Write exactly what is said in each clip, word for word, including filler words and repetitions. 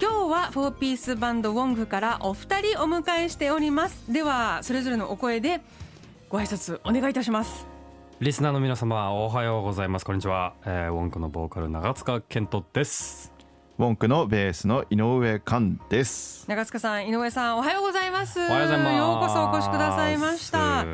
今日はフォーピースバンドウォングからお二人お迎えしております。ではそれぞれのお声でご挨拶お願いいたします。リスナーの皆様おはようございます、こんにちは、えー、ウォンクのボーカル長塚健人です。ウォンクのベースの井上寛です。長塚さん井上さんおはようございます。おはようございます。ようこそお越しくださいました。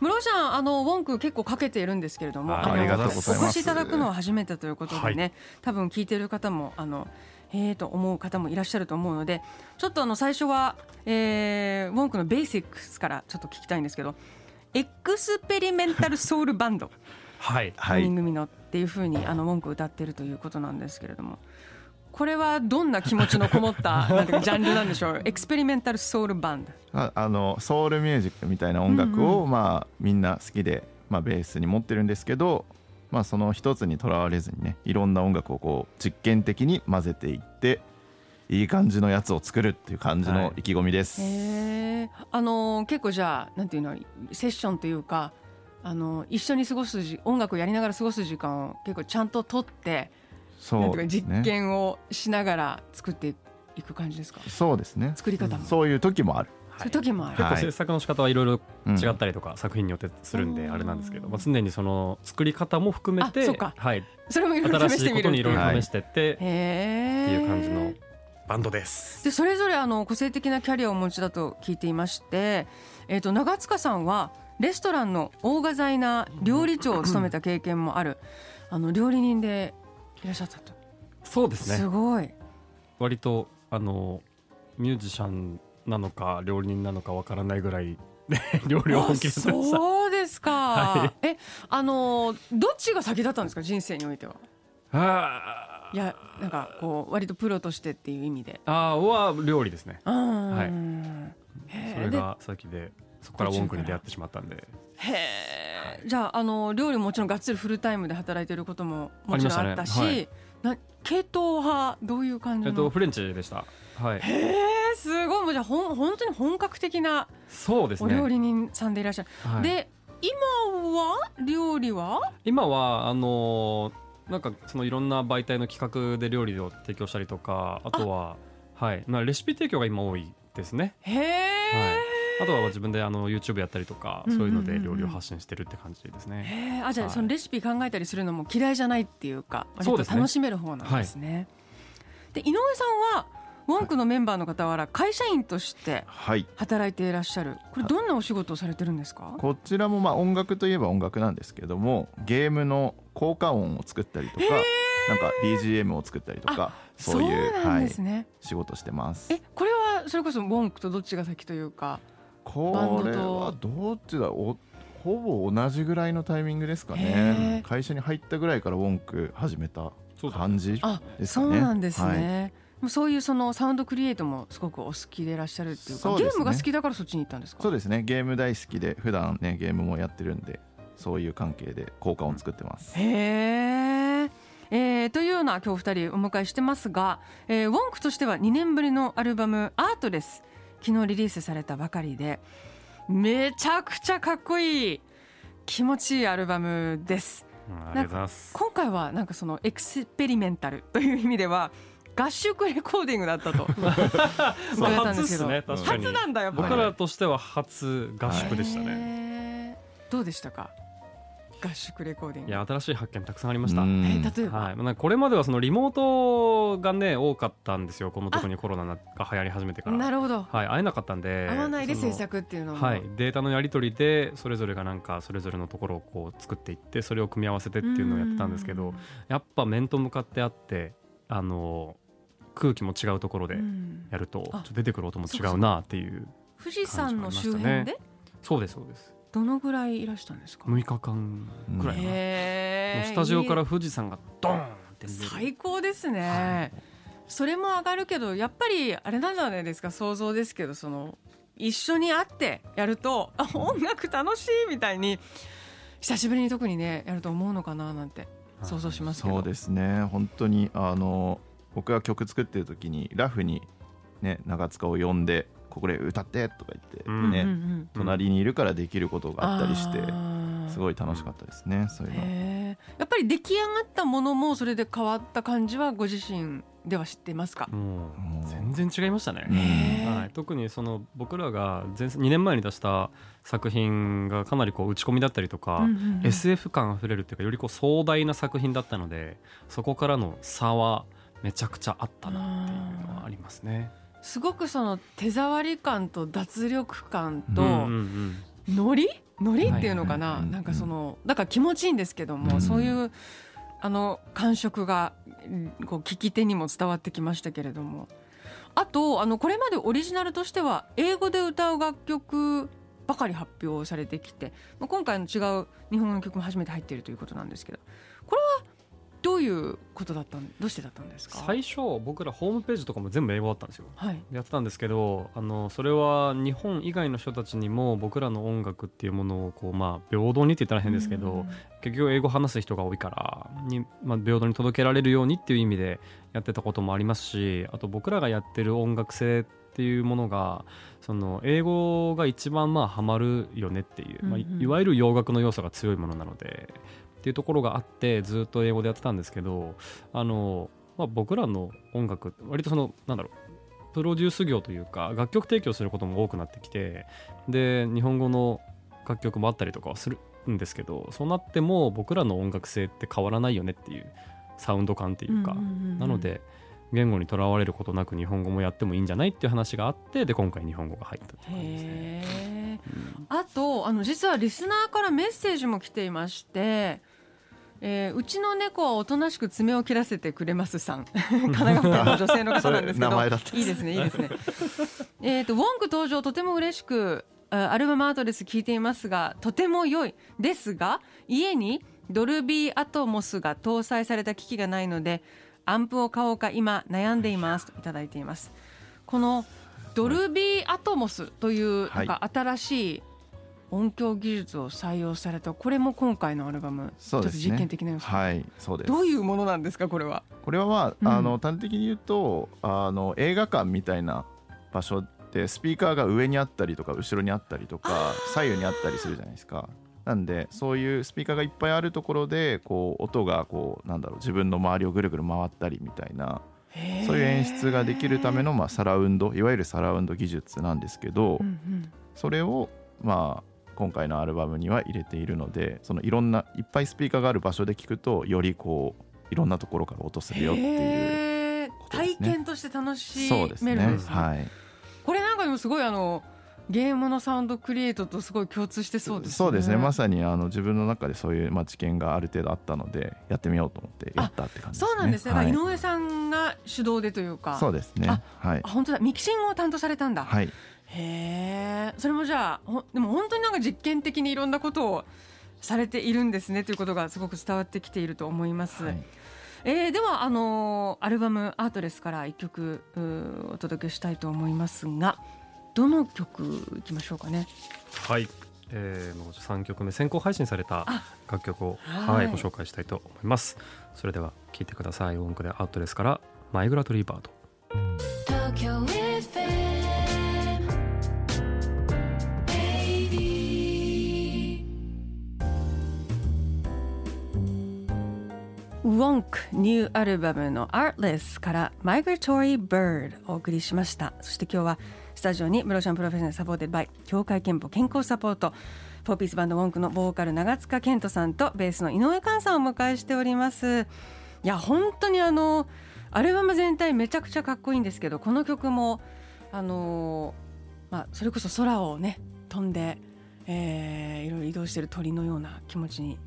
ムロちゃんあのウォンク結構かけているんですけれども、はい、あのありがとうございます。お越しいただくのは初めてということでね、はい、多分聞いてる方もあのえーと思う方もいらっしゃると思うので、ちょっとあの最初は、えー、ウォンクのベーシックスからちょっと聞きたいんですけど、エクスペリメンタルソウルバンドはい、はい、人組のっていう風にあのウォンクを歌ってるということなんですけれども、これはどんな気持ちのこもったなんていうかジャンルなんでしょうエクスペリメンタルソウルバンド、ああのソウルミュージックみたいな音楽を、うんうん、まあ、みんな好きで、まあ、ベースに持ってるんですけど、まあ、その一つにとらわれずにね、いろんな音楽をこう実験的に混ぜていっていい感じのやつを作るっていう感じの意気込みです、はい、へー、あのー、結構じゃあなんていうのセッションというか、あのー、一緒に過ごす音楽をやりながら過ごす時間を結構ちゃんと取って、そうですね、なんていうか実験をしながら作っていく感じですか。そうですね、作り方も、うん、そういう時もある、そういう時もある。結構制作の仕方はいろいろ違ったりとか、うん、作品によってするんであれなんですけど、まあ、常にその作り方も含めて、あ、そうか、はい、それもいろいろ試してみる、新しいことにいろいろ試してってっていう感じのバンドです。でそれぞれあの個性的なキャリアをお持ちだと聞いていまして、えーと、長塚さんはレストランの大画材な料理長を務めた経験もあるあの料理人でいらっしゃったと。そうですね、すごい割とあのミュージシャンなのか料理人なのかわからないぐらい料理を本気でした。そうですか、はい、え、あのどっちが先だったんですか人生においては。あ、いやなんかこう割とプロとしてっていう意味で、あは料理ですね、はい、それが先で、そこからウォンクに出会ってしまったんで。へえ、はい、じゃあ、あの料理ももちろんがっつりフルタイムで働いていることももちろんあったし、はい、な系統派どういう感じの、えっと、フレンチでした、はい、へえすごい、もうじゃあほん本当に本格的なお料理人さんでいらっしゃる。そうですね、はい、で今は料理は今はあのー、なんかそのいろんな媒体の企画で料理を提供したりとか、あとはあ、はい、まあ、レシピ提供が今多いですね。へえ、はい、あとは自分であの YouTube やったりとか、そういうので料理を発信してるって感じですね、うんうんうん、へえ、あ、じゃあそのレシピ考えたりするのも嫌いじゃないっていうか、割と楽しめる方なんですね。で、井上さんはウォンクのメンバーの傍ら会社員として働いていらっしゃる。これどんなお仕事をされてるんですか。こちらもまあ音楽といえば音楽なんですけども、ゲームの効果音を作ったりとか、なんか ビージーエム を作ったりとか、そういう、そうなんですね、はい、仕事してます。え、これはそれこそウォンクとどっちが先というか、これはどっちだ、おほぼ同じぐらいのタイミングですかね。会社に入ったぐらいからウォンク始めた感じですかね。あ、そうなんですね、はい、そういうそのサウンドクリエイトもすごくお好きでいらっしゃるっていうか、う、ね、ゲームが好きだからそっちに行ったんですか。そうですね、ゲーム大好きで普段ねゲームもやってるんで、そういう関係で効果音作ってます、うん、へー、えー、というような今日ふたりお迎えしてますが、えー、ウォンクとしてはにねんぶりのアルバムアートレス、昨日リリースされたばかりでめちゃくちゃかっこいい気持ちいいアルバムです、うん、ありがとうございます。今回はなんかそのエクスペリメンタルという意味では合宿レコーディングだったとそう初ですね、確かに初なんだ、やっぱり僕らとしては初合宿でしたね、はい、どうでしたか合宿レコーディング。いや新しい発見たくさんありました。例えば、はい、まあ、これまではそのリモートがね多かったんですよ、この特にコロナが流行り始めてから。なるほど、はい、会えなかったんで、会わないで制作っていうのも、はい、データのやり取りでそれぞれがなんかそれぞれのところをこう作っていって、それを組み合わせてっていうのをやってたんですけど、やっぱ面と向かってあって、あの空気も違うところでやると、うん、ちょっと出てくる音も違うなっていう、ね、富士山の周辺で。そうですそうです。どのぐらいいらしたんですか。むいかかんくらい、ね、スタジオから富士山がドーンって見える。最高ですね、はい、それも上がるけどやっぱりあれなんじゃないですか、想像ですけど、その一緒に会ってやると、あ、音楽楽しいみたいに久しぶりに特にねやると思うのかななんて想像しますけど、はい、そうですね。本当にあの僕が曲作ってる時にラフに、ね、長塚を呼んでここで歌ってとか言って、ね、うんうんうん、隣にいるからできることがあったりして、すごい楽しかったですね。そういうの、えー、やっぱり出来上がったものもそれで変わった感じはご自身では知ってますか？うん、全然違いましたね、はい、特にその僕らが前にねんまえに出した作品がかなりこう打ち込みだったりとか、うんうんうん、エスエフ 感あふれるというかよりこう壮大な作品だったので、そこからの差はめちゃくちゃあったなっていうのはありますね。すごくその手触り感と脱力感と、うんうんうん、ノリノリっていうのかな、なんかそのだから気持ちいいんですけども、うん、そういうあの感触がこう聞き手にも伝わってきましたけれども、あとあのこれまでオリジナルとしては英語で歌う楽曲ばかり発表されてきて、今回の違う日本の曲も初めて入っているということなんですけど、これはどういうことだったん、どうしてだったんですか？最初僕らホームページとかも全部英語だったんですよ、はい、やってたんですけど、あのそれは日本以外の人たちにも僕らの音楽っていうものをこう、まあ、平等にって言ったら変ですけど、うん、結局英語話す人が多いからに、まあ、平等に届けられるようにっていう意味でやってたこともありますし、あと僕らがやってる音楽性っていうものがその英語が一番まあハマるよねっていう、うんうん、まあ、いわゆる洋楽の要素が強いものなのでっていうところがあってずっと英語でやってたんですけど、あの、まあ、僕らの音楽割とそのなんだろうプロデュース業というか楽曲提供することも多くなってきて、で日本語の楽曲もあったりとかはするんですけど、そうなっても僕らの音楽性って変わらないよねっていうサウンド感っていうか、うんうんうんうん、なので言語にとらわれることなく日本語もやってもいいんじゃないっていう話があって、で今回日本語が入ったって感じですね。へー、うん、あとあの実はリスナーからメッセージも来ていまして、えー、うちの猫はおとなしく爪を切らせてくれますさん神奈川県の女性の方なんですけど名前だったいいですねいいですねえとウォンク登場とても嬉しくアルバムアートレス聞いていますがとても良いですが、家にドルビーアトモスが搭載された機器がないのでアンプを買おうか今悩んでいますといただいています。このドルビーアトモスというなんか新しい音響技術を採用された、これも今回のアルバム、そうですね、ちょっと実験的な要素、はい、そうです。どういうものなんですかこれは？これは、まあ、うん、あの端的に言うとあの映画館みたいな場所でスピーカーが上にあったりとか後ろにあったりとか左右にあったりするじゃないですか。なんでそういうスピーカーがいっぱいあるところでこう音がこうなんだろう自分の周りをぐるぐる回ったりみたいな、そういう演出ができるための、まあ、サラウンド、いわゆるサラウンド技術なんですけど、うんうん、それをまあ今回のアルバムには入れているので、そのいろんないっぱいスピーカーがある場所で聞くとよりこういろんなところから音するよっていうことですね。体験として楽しめるんですね。そうですね、はい、これなんかでもすごいあのゲームのサウンドクリエイトとすごい共通してそうですね。そうですね、まさにあの自分の中でそういう、まあ、知見がある程度あったのでやってみようと思ってやったって感じですね。そうなんですね、はい、井上さんが主導でというか。そうですね、あ、はい、あ、本当だ、ミキシングを担当されたんだ。はい、へー、それもじゃあでも本当になんか実験的にいろんなことをされているんですねということがすごく伝わってきていると思います、はい、えー、ではあのアルバムアートレスからいっきょくお届けしたいと思いますが、どの曲いきましょうかね？はい、えー、さんきょくめ先行配信された楽曲を、はいはい、ご紹介したいと思います。それでは聴いてください。音楽でアートレスからマイグラトリーバード。東京ウォンクニューアルバムの Artless から Migratory Bird をお送りしました。そして今日はスタジオにブローシャンプロフェッショナルサポーテッドバイ協会憲法健康サポートフォーピースバンドウォンクのボーカル長塚健人さんとベースの井上寛さんをお迎えしております。いや本当にあのアルバム全体めちゃくちゃかっこいいんですけど、この曲もあの、まあ、それこそ空をね飛んで、えー、いろいろ移動してる鳥のような気持ちに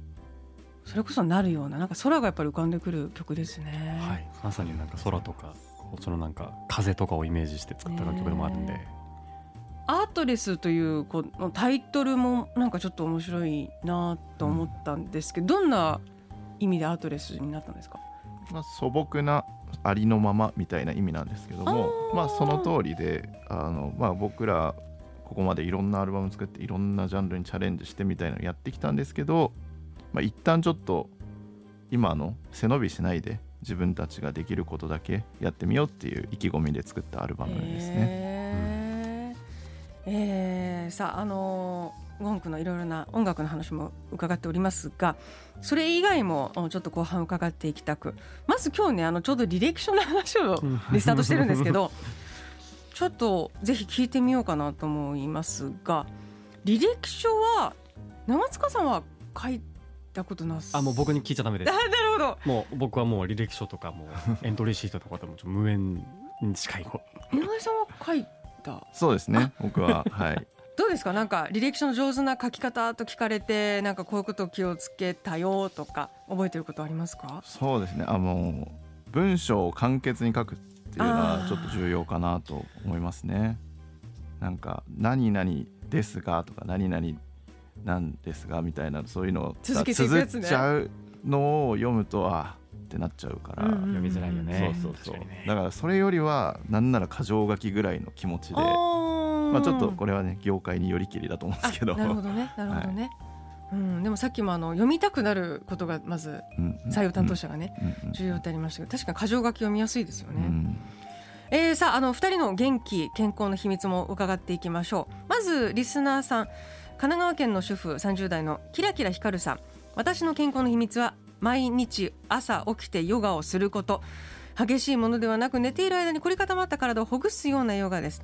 それこそなるよう な, なんか空がやっぱり浮かんでくる曲ですね、はい、まさになんか空とかそのなんか風とかをイメージして作った楽曲でもあるんで、ね、アートレスというこのタイトルもなんかちょっと面白いなと思ったんですけど、うん、どんな意味でアートレスになったんですか？まあ、素朴なありのままみたいな意味なんですけども、あ、まあ、その通りであの、まあ、僕らここまでいろんなアルバム作っていろんなジャンルにチャレンジしてみたいなのをやってきたんですけど、まあ、一旦ちょっと今の背伸びしないで自分たちができることだけやってみようっていう意気込みで作ったアルバムですね。えーうんえー、さあ、あのゴンクのいろいろな音楽の話も伺っておりますが、それ以外もちょっと後半伺っていきたく、まず今日ね、あのちょうど履歴書の話をリスタートしてるんですけどちょっとぜひ聞いてみようかなと思いますが、履歴書は長塚さんは書いたことなす？あ、もう僕に聞いちゃダメです。なるほど。もう僕はもう履歴書とかもエントリーシートとかともちょっと無縁に近い方。井上さんは書いた？そうですね、僕は、はい、どうですか、なんか履歴書の上手な書き方と聞かれて、なんかこういうことを気をつけたよとか覚えてることありますか？そうですね、あの文章を簡潔に書くっていうのはちょっと重要かなと思いますね。なんか何々ですがとか何々なんですがみたいな、そういうのを続けていくやつね、続っちゃうのを読むとあってなっちゃうから、うんうんうん、読みづらいよね。そうそうそう、確かにね。だからそれよりはなんなら箇条書きぐらいの気持ちで、まあ、ちょっとこれはね業界によりきりだと思うんですけど。なるほどね、なるほどね、はい、うん、でもさっきもあの読みたくなることがまず採用担当者がね、うんうん、重要ってありましたけど、確かに箇条書き読みやすいですよね、うん。えー、さあ、あのふたりの元気健康の秘密も伺っていきましょう。まずリスナーさん、神奈川県の主婦さんじゅう代のキラキラ光さん、私の健康の秘密は毎日朝起きてヨガをすること、激しいものではなく寝ている間に凝り固まった体をほぐすようなヨガです。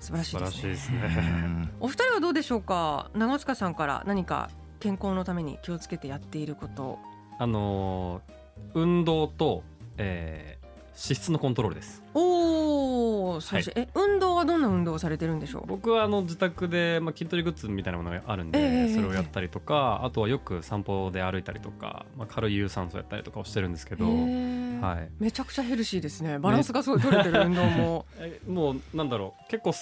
素晴らしいです ね, 素晴らしいですねお二人はどうでしょうか？長塚さんから何か健康のために気をつけてやっていること。あのー、運動と、えー、脂質のコントロールです。おー、そうです、はい、え運動はどんな運動をされてるんでしょう？僕はあの自宅で、まあ、筋トレグッズみたいなものがあるんで、えー、それをやったりとか、あとはよく散歩で歩いたりとか、まあ、軽い有酸素やったりとかをしてるんですけど、えーはい、めちゃくちゃヘルシーですね。バランスがすごい取れてる運動ももうなんだろう、結構好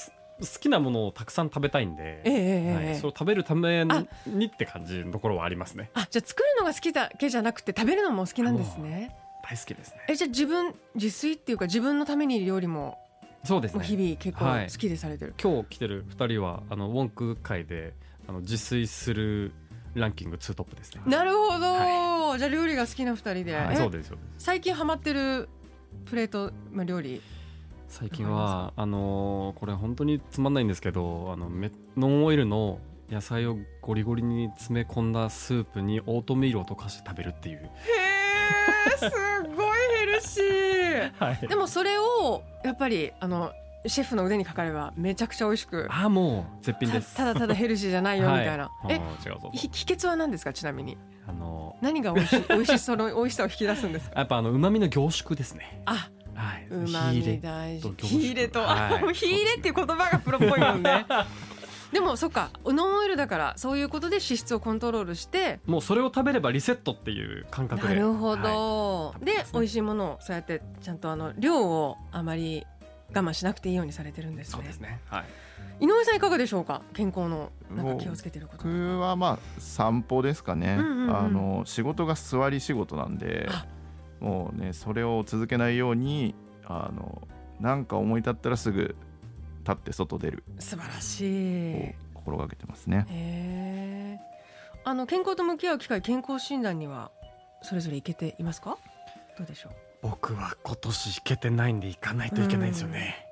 きなものをたくさん食べたいんで、えーえーはい、それを食べるためにって感じのところはありますね。あ、じゃあ作るのが好きだけじゃなくて食べるのも好きなんですね。大好きですね。え、じゃあ自分自炊っていうか自分のために料理もそうですね、日々結構好きでされてる、はい、今日来てるふたりはあのウォンク会であの自炊するランキングツートップですね。なるほど、はい、じゃあ料理が好きなふたりで、はい、そうですそうです。最近ハマってるプレート、まあ、料理、最近はあのー、これ本当につまんないんですけど、あのノンオイルの野菜をゴリゴリに詰め込んだスープにオートミールを溶かして食べるっていう。へー、すごいヘルシー、はい、でもそれをやっぱりあのシェフの腕にかかればめちゃくちゃ美味しく、あ、もう絶品です。 た, ただただヘルシーじゃないよみたいな、はい、え違うぞ。秘訣は何ですか？ちなみにあのー、何が美味しい美味しその美味しさを引き出すんですか？やっぱうまみの凝縮ですね。あ、はい、うまみ大事。火入れと、はい、火入れっていう言葉がプロっぽいもんねでもそっか、ノンオイルだからそういうことで脂質をコントロールして、もうそれを食べればリセットっていう感覚で。なるほど、はい、で、ね、美味しいものをそうやってちゃんとあの量をあまり我慢しなくていいようにされてるんですね。そうですね、はい、井上さんいかがでしょうか？健康のなんか気をつけてること。僕はまあ散歩ですかね、うんうんうん、あの仕事が座り仕事なんで、もうね、それを続けないように、あのなんか思い立ったらすぐ立って外出る。素晴らしい。心がけてますね。へー、あの健康と向き合う機会、健康診断にはそれぞれ行けていますか？どうでしょう？僕は今年行けてないんで行かないといけないんですよね、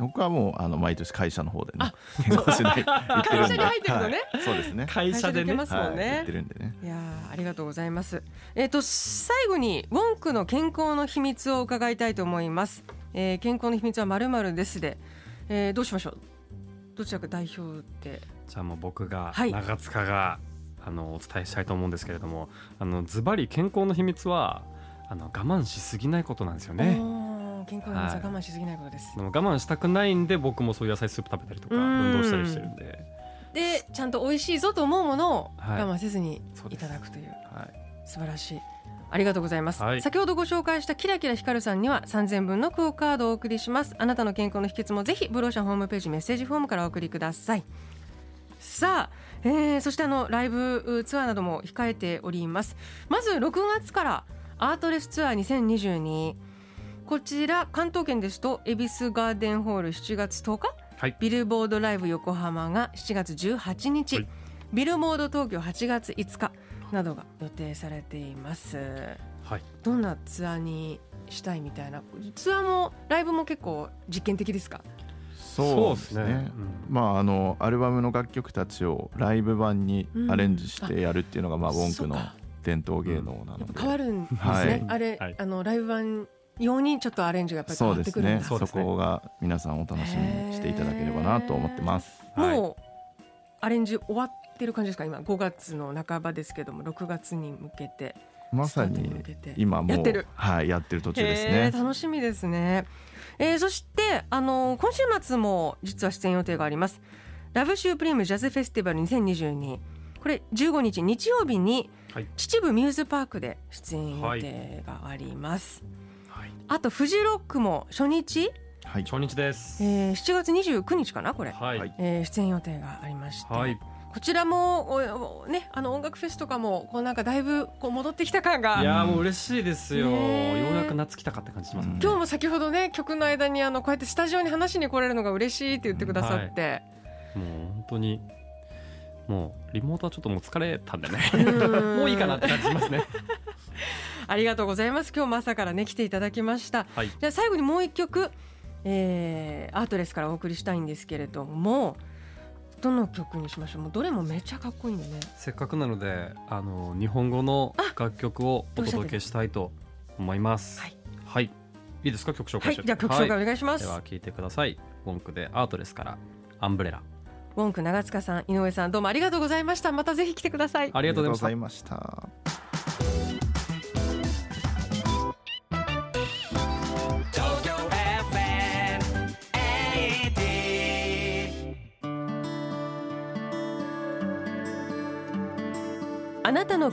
うん、僕はもうあの毎年会社の方でね、健康診断行ってるんで会社に入ってるのね、はい、そうですね、会社でね、会社で行けますもんね、はい、行ってるんでね。いやー、ありがとうございます。えーと、最後にウォンクの健康の秘密を伺いたいと思います、えー、健康の秘密は〇〇ですで、えー、どうしましょう？どちらか代表で、じゃあもう僕が、はい、長塚があのお伝えしたいと思うんですけれども、あのズバリ健康の秘密はあの我慢しすぎないことなんですよね。健康の秘密は我慢しすぎないことです、はい、でも我慢したくないんで、僕もそういう野菜スープ食べたりとか運動したりしてるんで、でちゃんと美味しいぞと思うものを我慢せずにいただくという、はいはい、素晴らしい。ありがとうございます、はい、先ほどご紹介したキラキラ光さんにはさんぜんぶんのクオカードをお送りします。あなたの健康の秘訣もぜひブローシャンホームページメッセージフォームからお送りください。さあ、えー、そしてあのライブツアーなども控えております。まずろくがつからアートレスツアーにせんにじゅうに、こちら関東圏ですと恵比寿ガーデンホールしちがつとおか、はい、ビルボードライブ横浜がしちがつじゅうはちにち、はい、ビルボード東京はちがついつかなどが予定されています、はい、どんなツアーにしたいみたいな、ツアーもライブも結構実験的ですか？そうですね、うん、まああのアルバムの楽曲たちをライブ版にアレンジしてやるっていうのが、うん、まあウォンクの伝統芸能なので、うん、変わるんですね、はい、あれ、はい、あのライブ版ようにちょっとアレンジがやっぱり変わってくるんですね。そうですね、そこが皆さんお楽しみにしていただければなと思ってます。もうアレンジ終わってる感じですか？今ごがつの半ばですけどもろくがつに向けてまさに今もうやってる、はい、やってる途中ですね。楽しみですね、えー、そしてあの今週末も実は出演予定があります。ラブシュープリームジャズフェスティバルにせんにじゅうに、これじゅうごにち日曜日に秩父ミューズパークで出演予定があります、はい、あとフジロックも初日、はい、初日です、えー、しちがつにじゅうくにちかなこれ、はい、えー、出演予定がありまして、はい、こちらも、ね、あの音楽フェスとかもこうなんかだいぶこう戻ってきた感が、いやもう嬉しいですよ、ね、ようやく夏来たかって感じしますね。今日も先ほどね曲の間にあのこうやってスタジオに話しに来れるのが嬉しいって言ってくださって、はい、もう本当にもうリモートはちょっともう疲れたんでねもういいかなって感じしますねありがとうございます。今日も朝からね来ていただきました、はい、じゃあ最後にもう一曲、えー、アートレスからお送りしたいんですけれども、どの曲にしましょう？もうどれもめっちゃかっこいいんでね、せっかくなのであの日本語の楽曲をお届けしたいと思います、はいはい、いいですか？曲紹介して、はい、じゃあ曲紹介お願いします、はい、では聴いてください。ウォンクでアートレスからアンブレラ。ウォンク長塚さん、井上さん、どうもありがとうございました。またぜひ来てください。ありがとうございました。あなたの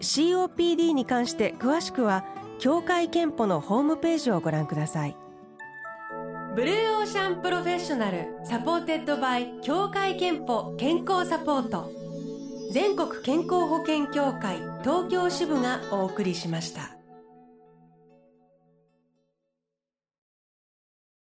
シーオーピーディー に関して詳しくは協会憲法のホームページをご覧ください。ブルーオーシャンプロフェッショナルサポーテッドバイ協会憲法健康サポート、全国健康保険協会東京支部がお送りしました。